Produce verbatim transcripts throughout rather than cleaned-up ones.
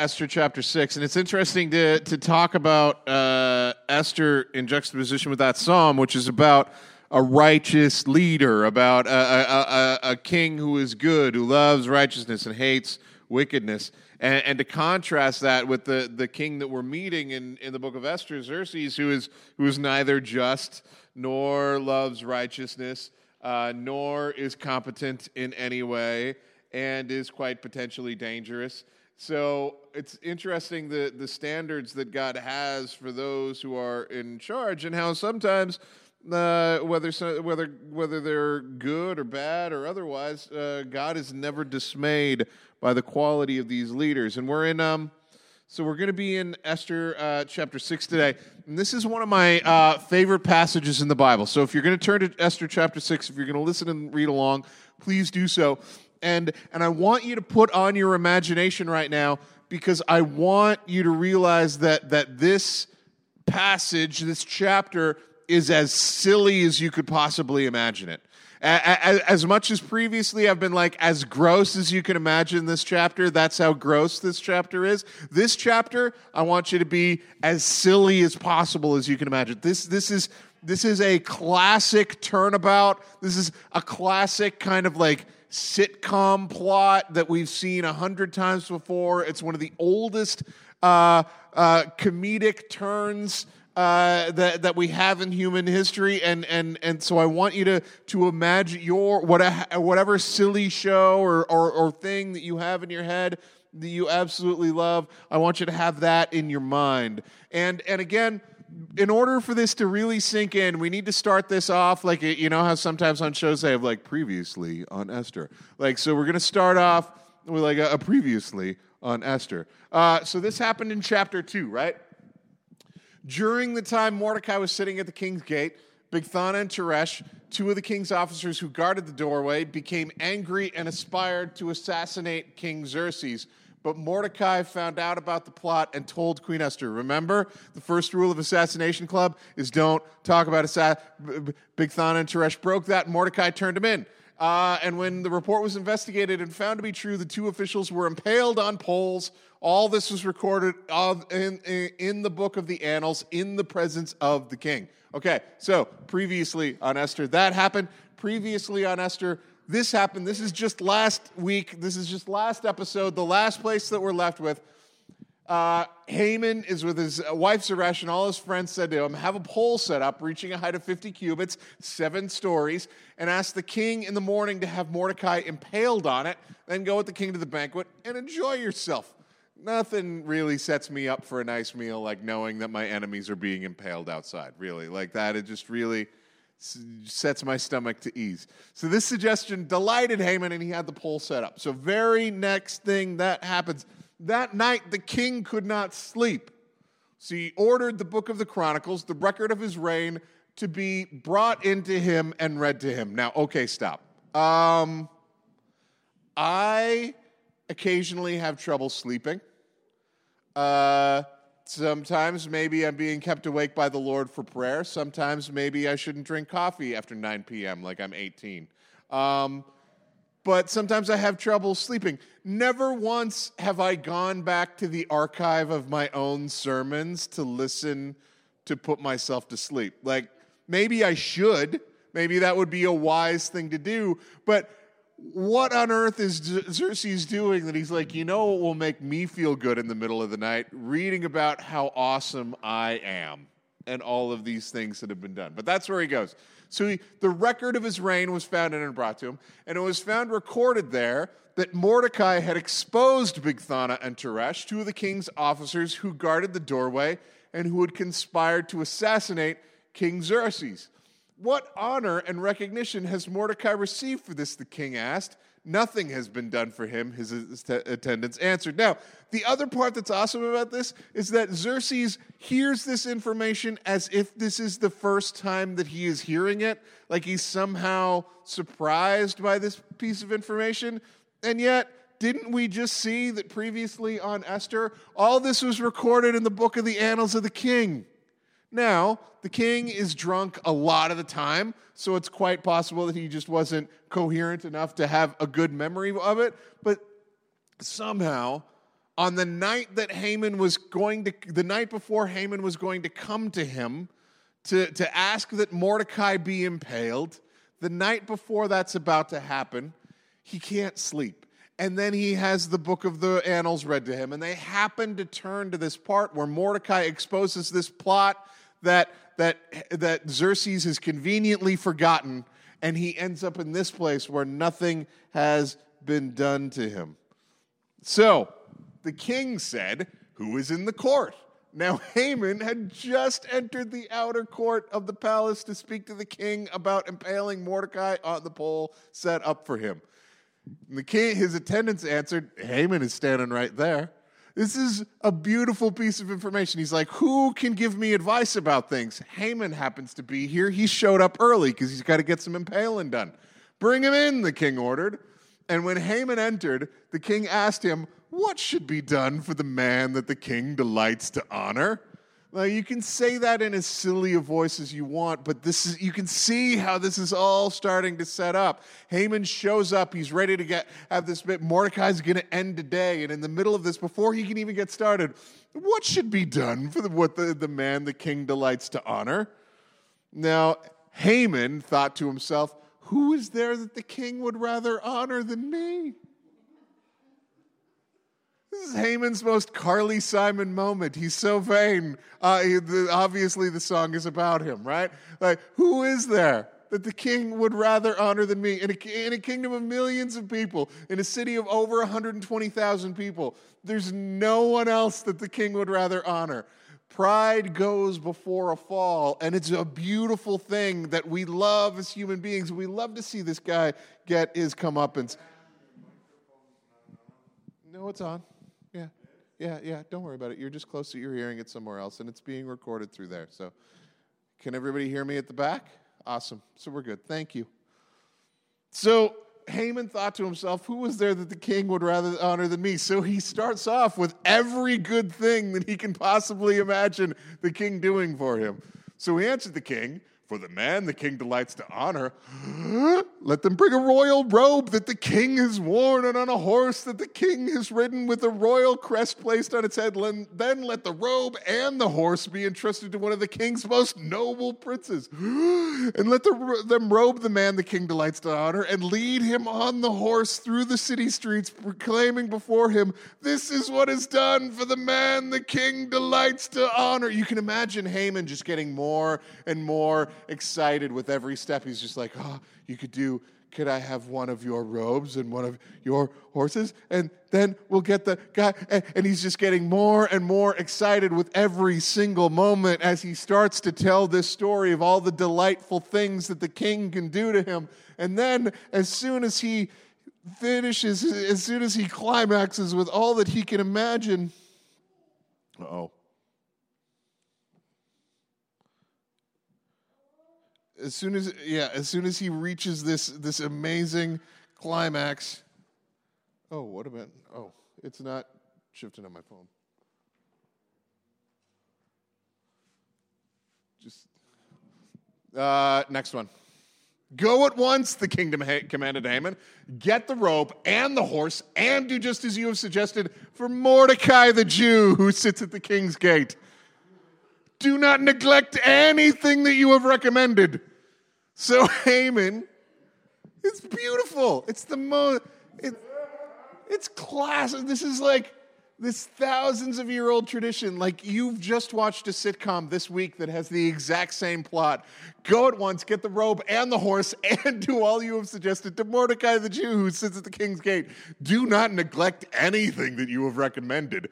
Esther chapter six, and it's interesting to to talk about uh, Esther in juxtaposition with that psalm, which is about a righteous leader, about a, a, a, a king who is good, who loves righteousness and hates wickedness. And, and to contrast that with the, the king that we're meeting in, in the book of Esther, Xerxes, who is who is neither just nor loves righteousness, uh, nor is competent in any way, and is quite potentially dangerous. So it's interesting the, the standards that God has for those who are in charge, and how sometimes, uh, whether whether whether they're good or bad or otherwise, uh, God is never dismayed by the quality of these leaders. And we're in, um, so we're going to be in Esther uh, chapter six today. And this is one of my uh, favorite passages in the Bible. So if you're going to turn to Esther chapter six, if you're going to listen and read along, please do so. And and I want you to put on your imagination right now, because I want you to realize that that this passage, this chapter, is as silly as you could possibly imagine it. As much as previously I've been like, as gross as you can imagine this chapter, that's how gross this chapter is. This chapter, I want you to be as silly as possible as you can imagine. This this is this is a classic turnabout. This is a classic kind of like sitcom plot that we've seen a hundred times before. It's one of the oldest uh, uh, comedic turns uh, that that we have in human history, and and and so I want you to to imagine your what whatever silly show or, or or thing that you have in your head that you absolutely love. I want you to have that in your mind, and and again. In order for this to really sink in, we need to start this off like, you know how sometimes on shows they have like previously on Esther. Like, so we're going to start off with like a, a previously on Esther. Uh, so this happened in chapter two, right? During the time Mordecai was sitting at the king's gate, Bigthan and Teresh, two of the king's officers who guarded the doorway, became angry and aspired to assassinate King Xerxes. But Mordecai found out about the plot and told Queen Esther. Remember, the first rule of Assassination Club is don't talk about assa- Bigthan and Teresh broke that, and Mordecai turned him in. Uh, and when the report was investigated and found to be true, the two officials were impaled on poles. All this was recorded in, in the book of the annals in the presence of the king. Okay, so previously on Esther, that happened. Previously on Esther, this happened. This is just last week. This is just last episode. The last place that we're left with. Uh, Haman is with his wife Zeresh, and all his friends said to him, have a pole set up reaching a height of fifty cubits, seven stories, and ask the king in the morning to have Mordecai impaled on it, then go with the king to the banquet and enjoy yourself. Nothing really sets me up for a nice meal like knowing that my enemies are being impaled outside, really. Like that, it just really sets my stomach to ease. So this suggestion delighted Haman, and he had the pole set up. So very next thing that happens, that night the king could not sleep. So he ordered the book of the Chronicles, the record of his reign, to be brought into him and read to him. Now, okay, stop. Um, I occasionally have trouble sleeping. Uh... Sometimes maybe I'm being kept awake by the Lord for prayer. Sometimes maybe I shouldn't drink coffee after nine p.m. like I'm eighteen. Um, but sometimes I have trouble sleeping. Never once have I gone back to the archive of my own sermons to listen to put myself to sleep. Like, maybe I should. Maybe that would be a wise thing to do. But what on earth is Xerxes doing that he's like, you know what will make me feel good in the middle of the night? Reading about how awesome I am and all of these things that have been done. But that's where he goes. So he, the record of his reign was found and brought to him, and it was found recorded there that Mordecai had exposed Bigthan and Teresh, two of the king's officers who guarded the doorway and who had conspired to assassinate King Xerxes. What honor and recognition has Mordecai received for this, the king asked. Nothing has been done for him, his attendants answered. Now, the other part that's awesome about this is that Xerxes hears this information as if this is the first time that he is hearing it, like he's somehow surprised by this piece of information, and yet, didn't we just see that previously on Esther, all this was recorded in the book of the annals of the king? Now, the king is drunk a lot of the time, so it's quite possible that he just wasn't coherent enough to have a good memory of it. But somehow, on the night that Haman was going to, the night before Haman was going to come to him to, to ask that Mordecai be impaled, the night before that's about to happen, he can't sleep. And then he has the book of the annals read to him. And they happen to turn to this part where Mordecai exposes this plot that, that, that Xerxes has conveniently forgotten. And he ends up in this place where nothing has been done to him. So the king said, "Who is in the court?" Now Haman had just entered the outer court of the palace to speak to the king about impaling Mordecai on the pole set up for him. The king, his attendants answered, "Haman is standing right there." This is a beautiful piece of information. He's like, who can give me advice about things? Haman happens to be here. He showed up early because he's got to get some impaling done. "Bring him in," the king ordered. And when Haman entered, the king asked him, "What should be done for the man that the king delights to honor?" Now, you can say that in as silly a voice as you want, but this is, you can see how this is all starting to set up. Haman shows up. He's ready to get have this bit. Mordecai's going to end today. And in the middle of this, before he can even get started, what should be done for the, what the, the man the king delights to honor? Now, Haman thought to himself, who is there that the king would rather honor than me? This is Haman's most Carly Simon moment. He's so vain. Uh, he, the, obviously, the song is about him, right? Like, who is there that the king would rather honor than me? In a, in a kingdom of millions of people, in a city of over one hundred twenty thousand people, there's no one else that the king would rather honor. Pride goes before a fall, and it's a beautiful thing that we love as human beings. We love to see this guy get his comeuppance. No, it's on. Yeah, yeah, yeah. Don't worry about it. You're just close to you're hearing it somewhere else, and it's being recorded through there. So can everybody hear me at the back? Awesome. So we're good. Thank you. So Haman thought to himself, who was there that the king would rather honor than me? So he starts off with every good thing that he can possibly imagine the king doing for him. So he answered the king, "For the man the king delights to honor, let them bring a royal robe that the king has worn and on a horse that the king has ridden with a royal crest placed on its head. Then let the robe and the horse be entrusted to one of the king's most noble princes. And let the, them robe the man the king delights to honor and lead him on the horse through the city streets, proclaiming before him, 'This is what is done for the man the king delights to honor.'" You can imagine Haman just getting more and more excited with every step. He's just like, "Oh, you could do, could I have one of your robes and one of your horses? And then we'll get the guy." And he's just getting more and more excited with every single moment as he starts to tell this story of all the delightful things that the king can do to him. And then as soon as he finishes, as soon as he climaxes with all that he can imagine, uh-oh. As soon as yeah, as soon as he reaches this this amazing climax, oh, what about oh, it's not shifting on my phone. Just uh, next one. "Go at once," the king commanded Haman. "Get the robe and the horse, and do just as you have suggested for Mordecai the Jew, who sits at the king's gate. Do not neglect anything that you have recommended." So Haman, it's beautiful. It's the most, it, it's classic. This is like this thousands of year old tradition. Like, you've just watched a sitcom this week that has the exact same plot. Go at once, get the robe and the horse, and do all you have suggested to Mordecai the Jew who sits at the king's gate. Do not neglect anything that you have recommended.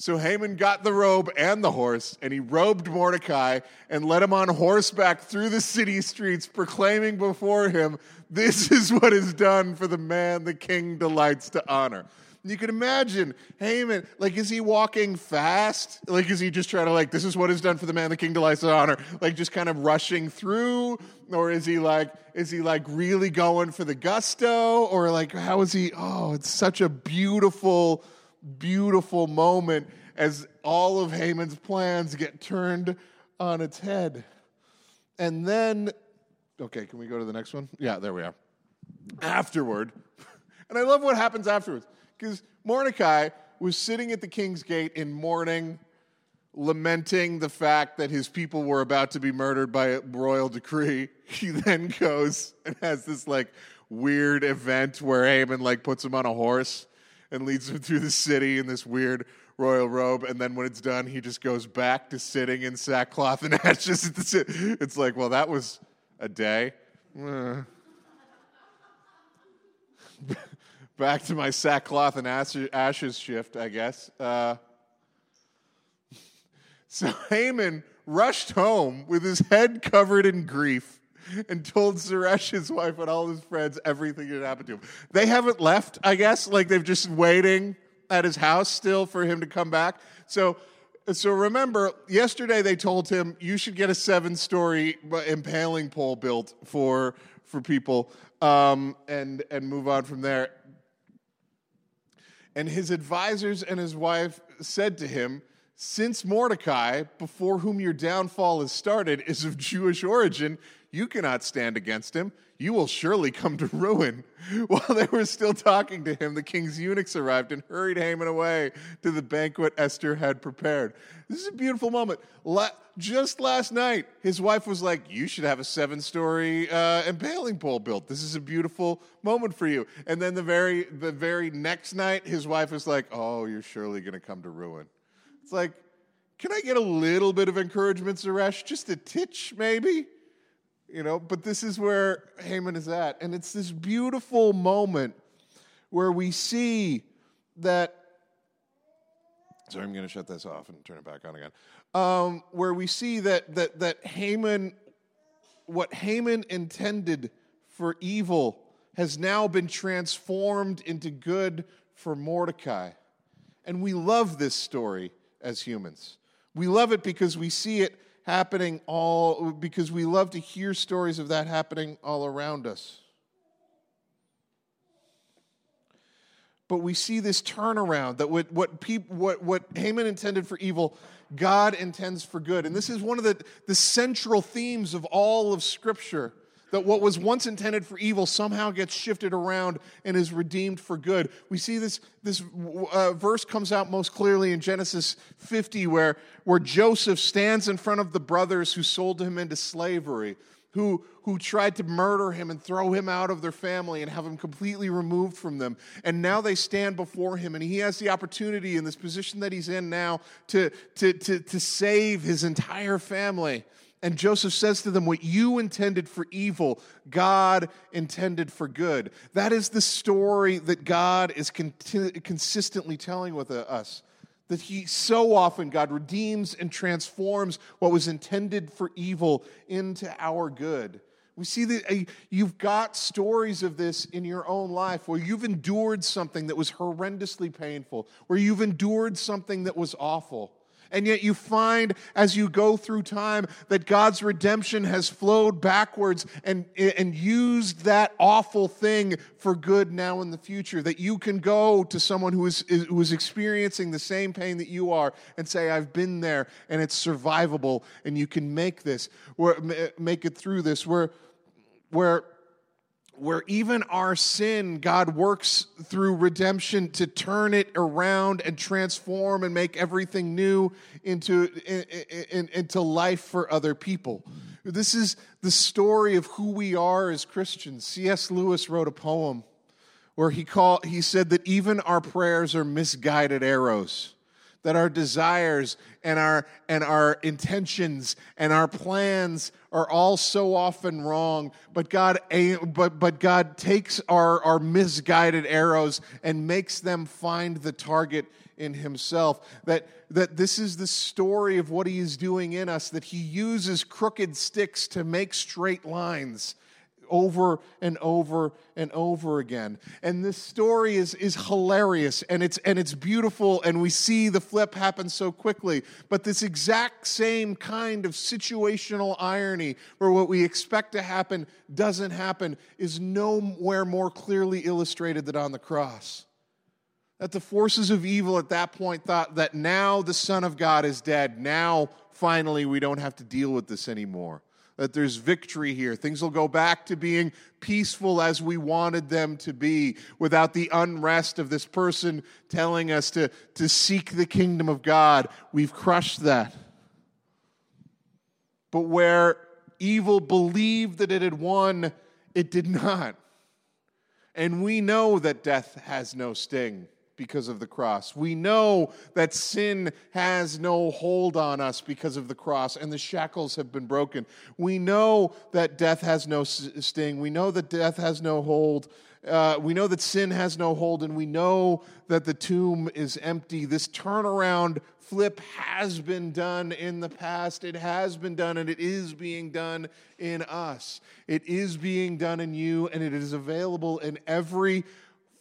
So Haman got the robe and the horse, and he robed Mordecai and led him on horseback through the city streets, proclaiming before him, "This is what is done for the man the king delights to honor." You can imagine Haman, like, is he walking fast? Like, is he just trying to, like, this is what is done for the man the king delights to honor? Like, just kind of rushing through? Or is he, like, is he, like, really going for the gusto? Or, like, how is he? Oh, it's such a beautiful... beautiful moment as all of Haman's plans get turned on its head. And then, okay, can we go to the next one? Yeah, there we are. Afterward, and I love what happens afterwards, because Mordecai was sitting at the king's gate in mourning, lamenting the fact that his people were about to be murdered by a royal decree. He then goes and has this like weird event where Haman like puts him on a horse and leads him through the city in this weird royal robe, and then when it's done, he just goes back to sitting in sackcloth and ashes at the city. It's like, well, that was a day. Uh. Back to my sackcloth and ashes shift, I guess. Uh, so Haman rushed home with his head covered in grief and told Zeresh, his wife, and all his friends everything that happened to him. They haven't left, I guess. Like, they've just waiting at his house still for him to come back. So, so remember, yesterday they told him, you should get a seven-story impaling pole built for for people um, and, and move on from there. And his advisors and his wife said to him, since Mordecai, before whom your downfall has started, is of Jewish origin, you cannot stand against him. You will surely come to ruin. While they were still talking to him, the king's eunuchs arrived and hurried Haman away to the banquet Esther had prepared. This is a beautiful moment. La- just last night, his wife was like, you should have a seven-story uh, impaling pole built. This is a beautiful moment for you. And then the very, the very next night, his wife was like, oh, you're surely going to come to ruin. It's like, can I get a little bit of encouragement, Zeresh? Just a titch, maybe? You know, but this is where Haman is at. And it's this beautiful moment where we see that. Sorry, I'm going to shut this off and turn it back on again. Um, where we see that that that Haman, what Haman intended for evil has now been transformed into good for Mordecai. And we love this story as humans. We love it because we see it happening all, because we love to hear stories of that happening all around us. But we see this turnaround, that what what, peop, what what Haman intended for evil, God intends for good. And this is one of the, the central themes of all of Scripture, that what was once intended for evil somehow gets shifted around and is redeemed for good. We see this this uh, verse comes out most clearly in Genesis fifty, where, where Joseph stands in front of the brothers who sold him into slavery, who, who tried to murder him and throw him out of their family and have him completely removed from them. And now they stand before him, and he has the opportunity in this position that he's in now to, to, to, to save his entire family. And Joseph says to them, what you intended for evil, God intended for good. That is the story that God is conti- consistently telling with us. That he, so often, God redeems and transforms what was intended for evil into our good. We see that uh, you've got stories of this in your own life where you've endured something that was horrendously painful, where you've endured something that was awful. And yet you find as you go through time that God's redemption has flowed backwards and, and used that awful thing for good now in the future. That you can go to someone who is, is who is experiencing the same pain that you are and say, I've been there and it's survivable and you can make this, or make it through this. Where, where, where even our sin, God works through redemption to turn it around and transform and make everything new into, in, in, into life for other people. This is the story of who we are as Christians. C S Lewis wrote a poem where he called, he said that even our prayers are misguided arrows, that our desires and our and our intentions and our plans are all so often wrong, but God but but God takes our, our misguided arrows and makes them find the target in himself. That that this is the story of what he is doing in us, that he uses crooked sticks to make straight lines over and over and over again. And this story is is hilarious, and it's and it's beautiful, and we see the flip happen so quickly. But this exact same kind of situational irony, where what we expect to happen doesn't happen, is nowhere more clearly illustrated than on the cross. That the forces of evil at that point thought that now the Son of God is dead. Now, finally, we don't have to deal with this anymore. that there's victory here. Things will go back to being peaceful as we wanted them to be without the unrest of this person telling us to, to seek the kingdom of God. We've crushed that. But where evil believed that it had won, it did not. And we know that death has no sting because of the cross. We know that sin has no hold on us because of the cross, and the shackles have been broken. We know that death has no sting. We know that death has no hold. Uh, we know that sin has no hold, and we know that the tomb is empty. This turnaround flip has been done in the past. It has been done, and it is being done in us. It is being done in you, and it is available in every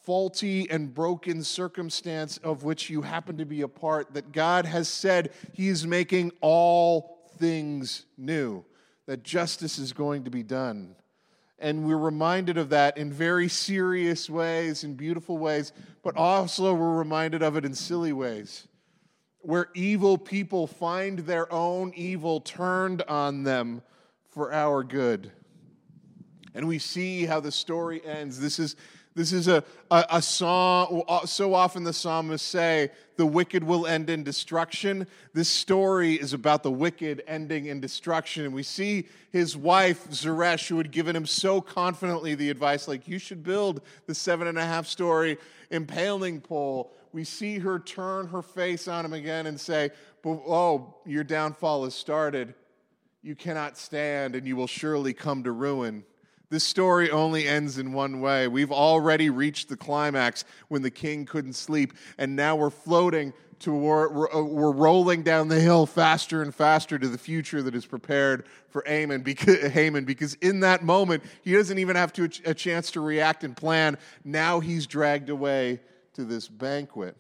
faulty and broken circumstance of which you happen to be a part, that God has said he is making all things new, that justice is going to be done. And we're reminded of that in very serious ways, in beautiful ways, but also we're reminded of it in silly ways, where evil people find their own evil turned on them for our good. And we see how the story ends. This is this is a, a, a song, so often the psalmists say, the wicked will end in destruction. This story is about the wicked ending in destruction. And we see his wife, Zeresh, who had given him so confidently the advice, like, you should build the seven and a half story impaling pole. We see her turn her face on him again and say, oh, your downfall has started. You cannot stand, and you will surely come to ruin. This story only ends in one way. We've already reached the climax when the king couldn't sleep, and now we're floating toward, we're rolling down the hill faster and faster to the future that is prepared for Haman, because in that moment, he doesn't even have to, a chance to react and plan. Now he's dragged away to this banquet.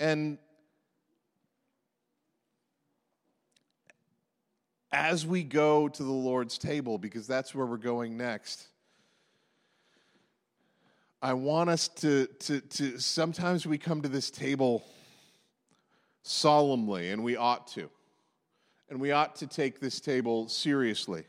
And as we go to the Lord's table, because that's where we're going next, I want us to, to, to, sometimes we come to this table solemnly, and we ought to. And we ought to take this table seriously.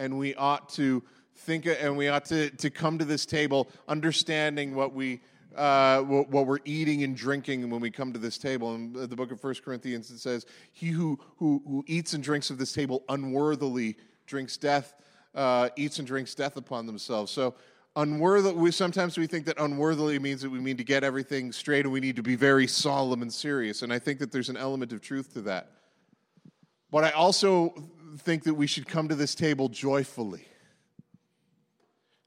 And we ought to think, and we ought to, to come to this table understanding what we Uh, what, what we're eating and drinking when we come to this table. In the book of First Corinthians, it says, he who, who, who eats and drinks of this table unworthily drinks death, uh, eats and drinks death upon themselves. So unworthily, we, sometimes we think that unworthily means that we need to get everything straight and we need to be very solemn and serious. And I think that there's an element of truth to that. But I also think that we should come to this table joyfully.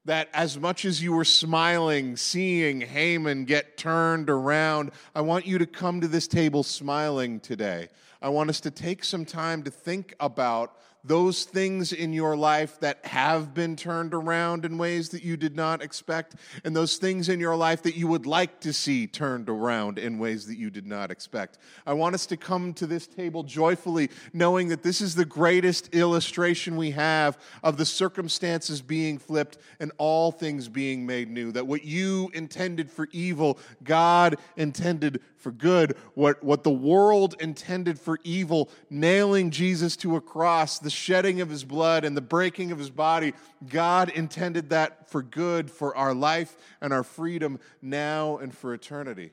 That as much as you were smiling, seeing Haman get turned around, I want you to come to this table smiling today. I want us to take some time to think about those things in your life that have been turned around in ways that you did not expect, and those things in your life that you would like to see turned around in ways that you did not expect. I want us to come to this table joyfully, knowing that this is the greatest illustration we have of the circumstances being flipped and all things being made new, that what you intended for evil, God intended for good. What, what the world intended for evil, nailing Jesus to a cross, the shedding of his blood and the breaking of his body, God intended that for good, for our life and our freedom now and for eternity.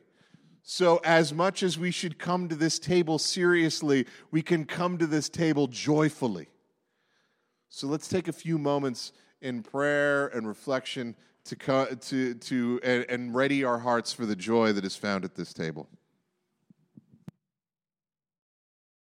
So as much as we should come to this table seriously, we can come to this table joyfully. So let's take a few moments in prayer and reflection to to to and, and ready our hearts for the joy that is found at this table.